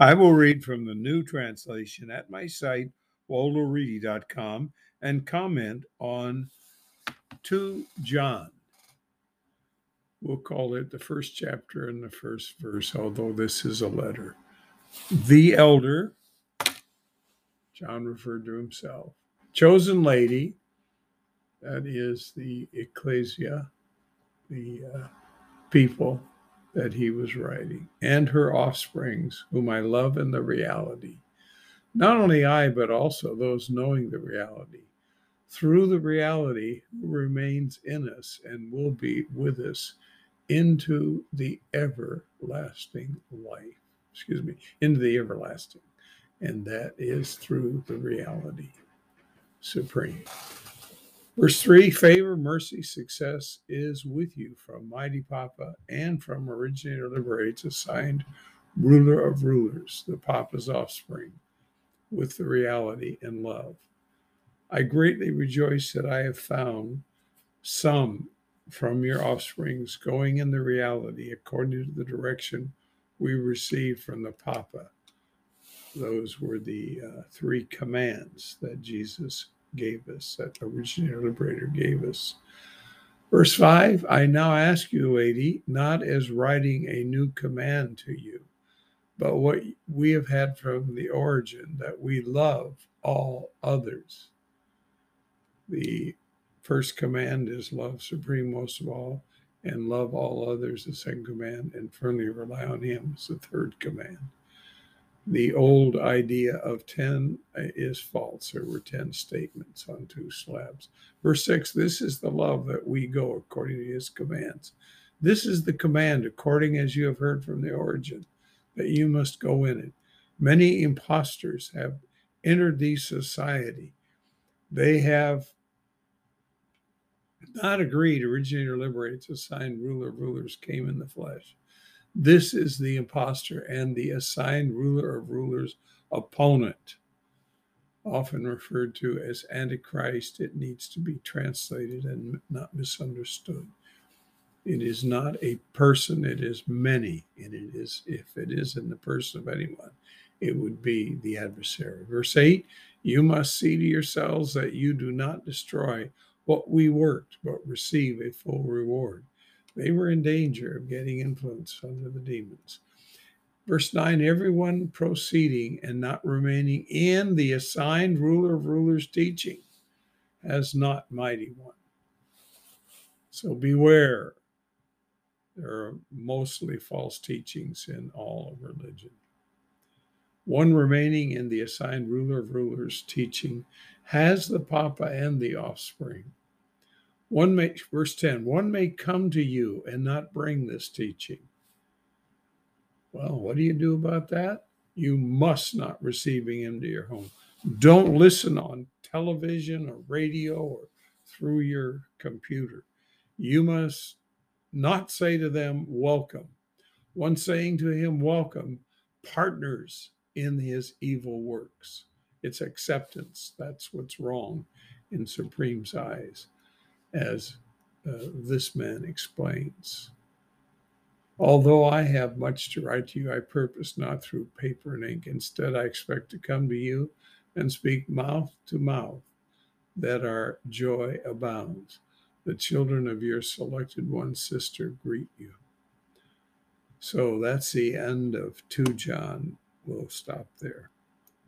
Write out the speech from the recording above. I will read from the New Translation at my site, waldoready.com, and comment on 2 John. We'll call it the first chapter and the first verse, although this is a letter. The elder, John referred to himself, chosen lady, that is the ecclesia, the people that he was writing, and her offsprings, whom I love in the reality. Not only I, but also those knowing the reality. Through the reality who remains in us and will be with us into the everlasting life. Into the everlasting. And that is through the reality supreme. Verse 3, favor, mercy, success is with you from Mighty Papa and from Originator Liberates, assigned ruler of rulers, the Papa's offspring, with the reality and love. I greatly rejoice that I have found some from your offsprings going in the reality according to the direction we received from the Papa. Those were the 3 commands that Jesus gave us, that Originator Liberator gave us. Verse 5, I now ask you, lady, not as writing a new command to you, but what we have had from the origin, that we love all others. The first command is love supreme most of all, and love all others, the second command, and firmly rely on him is the third command. The old idea of 10 is false. There were 10 statements on 2 slabs. Verse 6, this is the love that we go according to his commands. This is the command according as you have heard from the origin, that you must go in it. Many impostors have entered the society. They have not agreed. Originator Liberates, assigned ruler of rulers, came in the flesh. This is the imposter and the assigned ruler of rulers opponent, often referred to as Antichrist. It needs to be translated and not misunderstood. It is not a person, it is many, and it is, if it is in the person of anyone, it would be the adversary. Verse 8, you must see to yourselves that you do not destroy what we worked, but receive a full reward. They were in danger of getting influenced under the demons. Verse 9, everyone proceeding and not remaining in the assigned ruler of rulers' teaching has not Mighty One. So beware. There are mostly false teachings in all of religion. One remaining in the assigned ruler of rulers' teaching has the Papa and the offspring. Verse 10, one may come to you and not bring this teaching. Well, what do you do about that? You must not receive him into your home. Don't listen on television or radio or through your computer. You must not say to them, welcome. One saying to him, welcome, partners in his evil works. It's acceptance. That's what's wrong in Supreme's eyes, as this man explains. Although I have much to write to you, I purpose not through paper and ink. Instead, I expect to come to you and speak mouth to mouth, that our joy abounds. The children of your selected one sister greet you. So that's the end of 2 John. We'll stop there.